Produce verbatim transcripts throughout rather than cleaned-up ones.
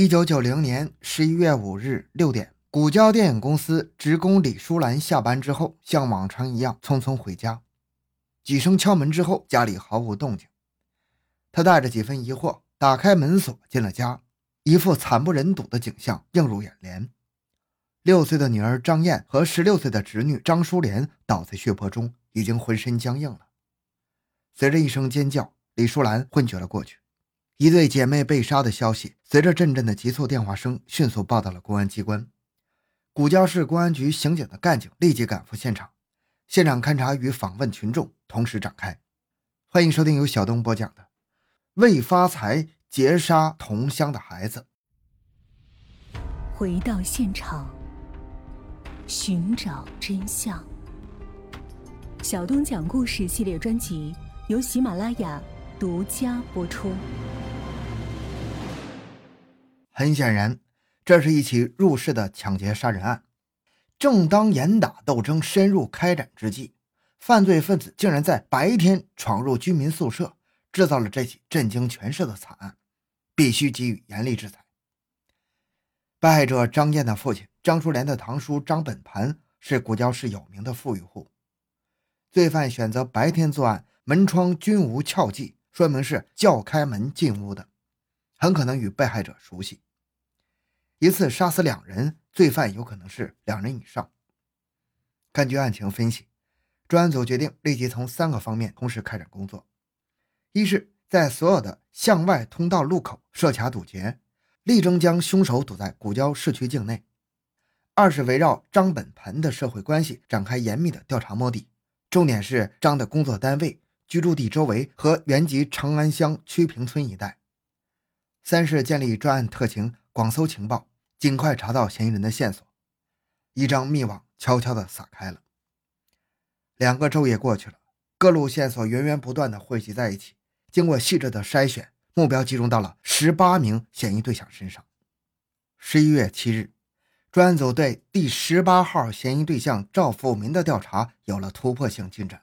一九九零年十一月五日六点，古交电影公司职工李淑兰下班之后像往常一样匆匆回家，几声敲门之后家里毫无动静，她带着几分疑惑打开门锁进了家，一副惨不忍睹的景象映入眼帘。六岁的女儿张燕和十六岁的侄女张淑莲倒在血泊中，已经浑身僵硬了。随着一声尖叫，李淑兰昏厥了过去。一对姐妹被杀的消息随着阵阵的急促电话声迅速报到了公安机关。古交市公安局刑警的干警立即赶赴现场，现场勘查与访问群众同时展开。欢迎收听由小东播讲的《为发财劫杀同乡的孩子》。回到现场，寻找真相。小东讲故事系列专辑由喜马拉雅独家播出。很显然，这是一起入室的抢劫杀人案。正当严打斗争深入开展之际，犯罪分子竟然在白天闯入居民宿舍，制造了这起震惊全市的惨案，必须给予严厉制裁。被害者张燕的父亲张淑莲的堂叔张本盘是古交市有名的富裕户，罪犯选择白天作案，门窗均无撬记，说明是叫开门进屋的，很可能与被害者熟悉。一次杀死两人，罪犯有可能是两人以上。根据案情分析，专案组决定立即从三个方面同时开展工作：一是在所有的向外通道路口设卡堵截，力争将凶手堵在古交市区境内；二是围绕张本盘的社会关系展开严密的调查摸底，重点是张的工作单位、居住地周围和原籍长安乡曲坪村一带；三是建立专案特勤，广搜情报，尽快查到嫌疑人的线索。一张密网悄悄地撒开了。两个昼夜过去了，各路线索源源不断地汇集在一起，经过细致的筛选，目标集中到了十八名嫌疑对象身上。十一月七日，专案组对第十八号嫌疑对象赵富民的调查有了突破性进展。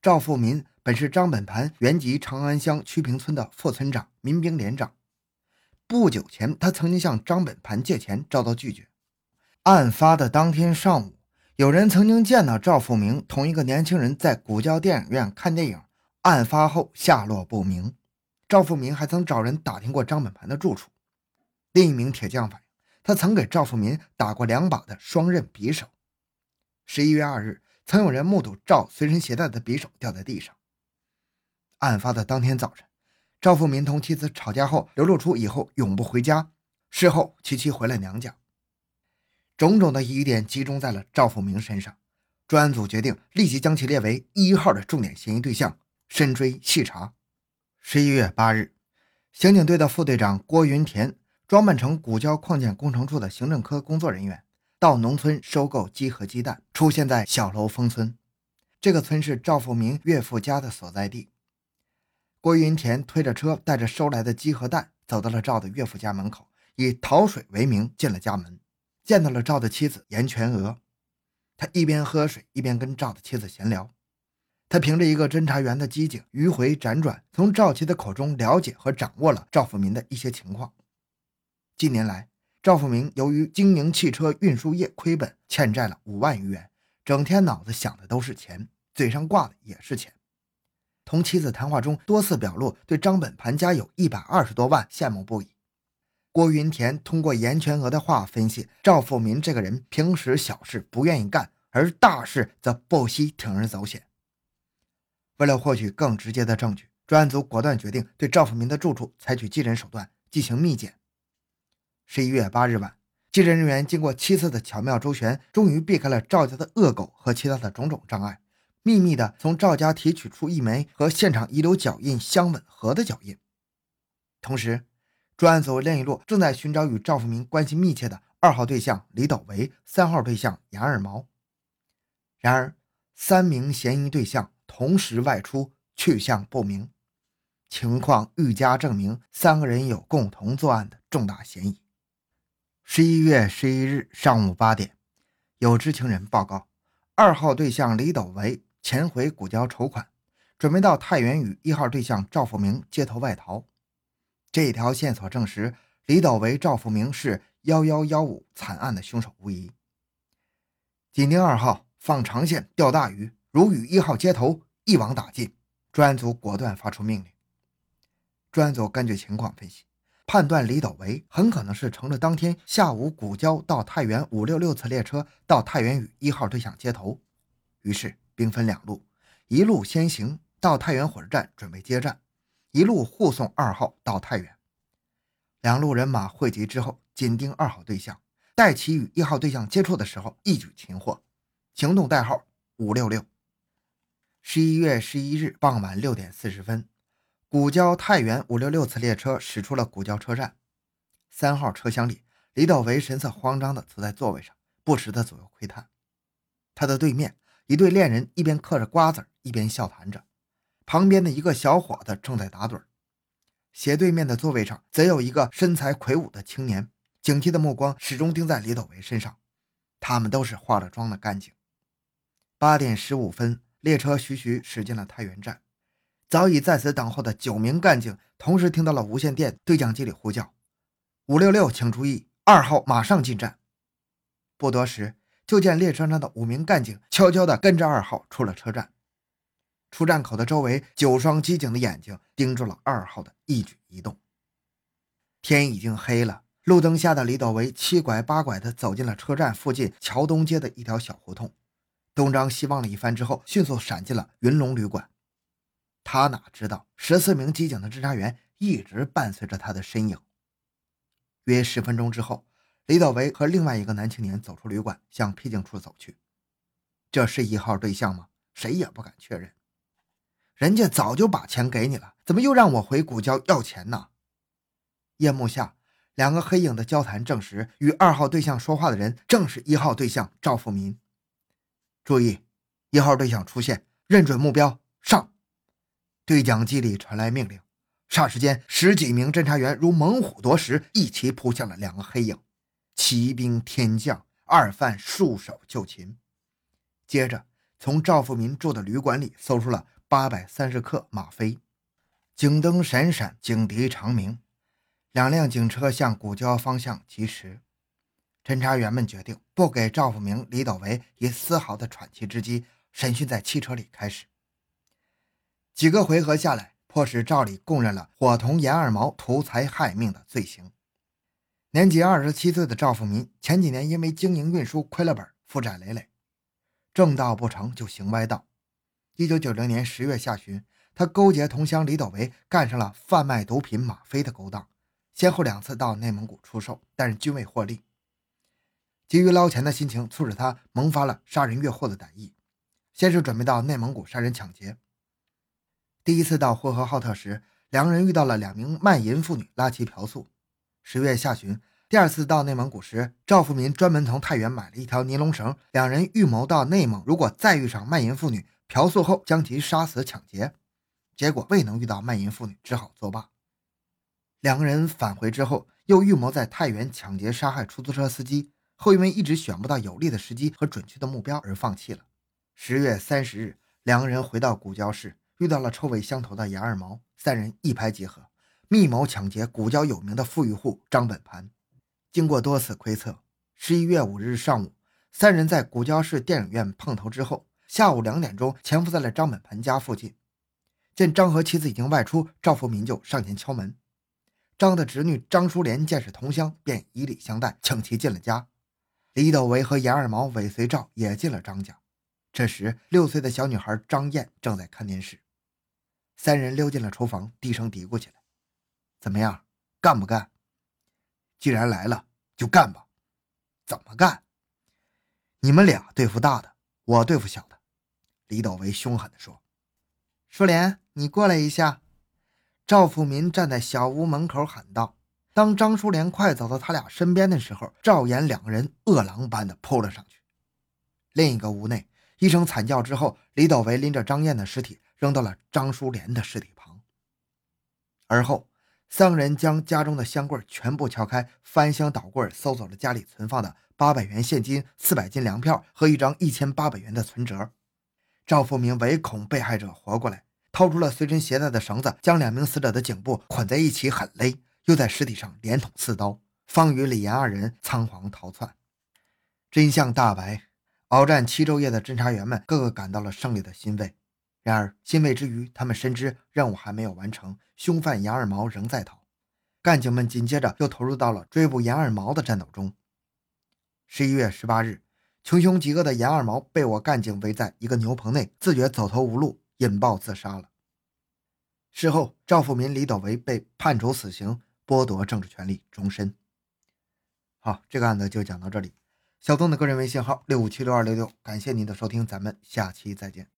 赵富民本是张本盘原籍长安乡曲坪村的副村长、民兵连长。不久前，他曾经向张本盘借钱遭到拒绝。案发的当天上午，有人曾经见到赵富民同一个年轻人在古交电影院看电影，案发后下落不明。赵富民还曾找人打听过张本盘的住处。另一名铁匠反映，他曾给赵富民打过两把的双刃匕首。十一月二日，曾有人目睹赵随身携带的匕首掉在地上。案发的当天早晨，赵富民同妻子吵架后流露出以后永不回家，事后其妻回了娘家。种种的疑点集中在了赵富民身上，专案组决定立即将其列为一号的重点嫌疑对象，深追细查。十一月八日，刑警队的副队长郭云田装扮成古交矿建工程处的行政科工作人员，到农村收购鸡和鸡蛋，出现在小楼峰村。这个村是赵富民岳父家的所在地。郭云田推着车，带着收来的鸡和蛋，走到了赵的岳父家门口，以讨水为名进了家门，见到了赵的妻子严全娥。他一边喝水一边跟赵的妻子闲聊。他凭着一个侦查员的机警，迂回辗转，从赵妻的口中了解和掌握了赵富民的一些情况。近年来，赵富民由于经营汽车运输业亏本，欠债了五万余元，整天脑子想的都是钱，嘴上挂的也是钱。同妻子谈话中多次表露对张本盘家有一百二十多万羡慕不已。郭云田通过严全娥的话分析，赵富民这个人平时小事不愿意干，而大事则不惜铤而走险。为了获取更直接的证据，专案组果断决定对赵富民的住处采取技侦手段进行密检。十一月八日晚，技侦人员经过七次的巧妙周旋，终于避开了赵家的恶狗和其他的种种障碍，秘密地从赵家提取出一枚和现场遗留脚印相吻合的脚印。同时，专案组另一路正在寻找与赵富民关系密切的二号对象李斗维、三号对象杨二毛。然而，三名嫌疑对象同时外出，去向不明，情况愈加证明三个人有共同作案的重大嫌疑。十一月十一日上午八点，有知情人报告，二号对象李斗维潜回古交筹款，准备到太原与一号对象赵富明街头外逃。这条线索证实，李斗为赵富明市一一一五惨案的凶手无疑。紧盯二号放长线钓大鱼，如与一号接头，一网打尽。专案组果断发出命令。专案组根据情况分析，判断李斗为很可能是乘着当天下午古交到太原五六六次列车到太原与一号对象接头，于是兵分两路，一路先行到太原火车站准备接站，一路护送二号到太原。两路人马汇集之后，紧盯二号对象，待其与一号对象接触的时候一举擒获，行动代号五六六。十一月十一日傍晚六点四十分，古交太原五六六次列车驶出了古交车站。三号车厢里，李斗维神色慌张地坐在座位上，不时地左右窥探。他的对面，一对恋人一边嗑着瓜子一边笑谈着，旁边的一个小伙子正在打盹。斜对面的座位上则有一个身材魁梧的青年，警惕的目光始终盯在李斗维身上。他们都是化了妆的干警。八点十五分，列车徐徐驶进了太原站。早已在此等候的九名干警同时听到了无线电对讲机里呼叫：“五六六，请注意，二号马上进站。”不多时，就见列车上的五名干警悄悄地跟着二号出了车站。出站口的周围，九双机警的眼睛盯住了二号的一举一动。天已经黑了，路灯下的李斗维七拐八拐地走进了车站附近桥东街的一条小胡同，东张西望了一番之后，迅速闪进了云龙旅馆。他哪知道十四名机警的侦查员一直伴随着他的身影。约十分钟之后，李斗维和另外一个男青年走出旅馆，向僻静处走去。这是一号对象吗？谁也不敢确认。人家早就把钱给你了，怎么又让我回古交要钱呢？夜幕下，两个黑影的交谈证实，与二号对象说话的人正是一号对象赵富民。注意，一号对象出现，认准目标，上！对讲机里传来命令，霎时间，十几名侦查员如猛虎夺食，一齐扑向了两个黑影。骑兵天降，二犯束手就擒。接着，从赵富民住的旅馆里搜出了八百三十克吗啡。警灯闪闪，警笛长鸣，两辆警车向古交方向疾驰。侦查员们决定不给赵富明、李斗维以丝毫的喘气之机，审讯在汽车里开始。几个回合下来，迫使赵李供认了伙同严二毛图财害命的罪行。年仅二十七岁的赵富民前几年因为经营运输亏了本，负债累累，正道不成就行歪道。一九九零年十月下旬，他勾结同乡李斗维干上了贩卖毒品吗啡的勾当，先后两次到内蒙古出售，但是均未获利。急于捞钱的心情促使他萌发了杀人越货的歹意，先是准备到内蒙古杀人抢劫。第一次到呼和浩特时，两人遇到了两名卖淫妇女拉其嫖宿。十月下旬，第二次到内蒙古时，赵富民专门从太原买了一条尼龙绳，两人预谋到内蒙，如果再遇上卖淫妇女嫖宿后将其杀死抢劫，结果未能遇到卖淫妇女，只好作罢。两个人返回之后，又预谋在太原抢劫杀害出租车司机，后因为一直选不到有利的时机和准确的目标而放弃了。十月三十日，两个人回到古交市，遇到了臭味相投的严二毛，三人一拍即合，密谋抢劫古交有名的富裕户张本盘。经过多次窥测，十一月五日上午，三人在古交市电影院碰头之后，下午两点钟潜伏在了张本盘家附近。见张和妻子已经外出，赵富民就上前敲门。张的侄女张淑莲见是同乡，便以礼相待，请其进了家。李斗维和严二毛尾随赵也进了张家。这时，六岁的小女孩张燕正在看电视。三人溜进了厨房，低声嘀咕起来：“怎么样，干不干？既然来了，就干吧。怎么干？你们俩对付大的，我对付小的。”李斗维凶狠地说。“淑莲，你过来一下。”赵富民站在小屋门口喊道。当张淑莲快走到他俩身边的时候，赵岩两个人饿狼般的扑了上去。另一个屋内，一声惨叫之后，李斗维拎着张燕的尸体扔到了张淑莲的尸体旁。而后，三个人将家中的箱柜全部撬开，翻箱倒柜搜走了家里存放的八百元现金、四百斤粮票和一张一千八百元的存折。赵富民唯恐被害者活过来，掏出了随身携带的绳子，将两名死者的颈部捆在一起狠勒，又在尸体上连捅四刀，方与李岩二人仓皇逃窜。真相大白，鏖战七昼夜的侦查员们个个感到了胜利的欣慰。然而欣慰之余，他们深知任务还没有完成，凶犯杨二毛仍在逃。干警们紧接着又投入到了追捕杨二毛的战斗中。十一月十八日，穷凶极恶的杨二毛被我干警围在一个牛棚内，自觉走投无路，引爆自杀了。事后，赵富民、李斗维被判处死刑，剥夺政治权利终身。好，这个案子就讲到这里。小东的个人微信号 六五七六二六六，感谢您的收听，咱们下期再见。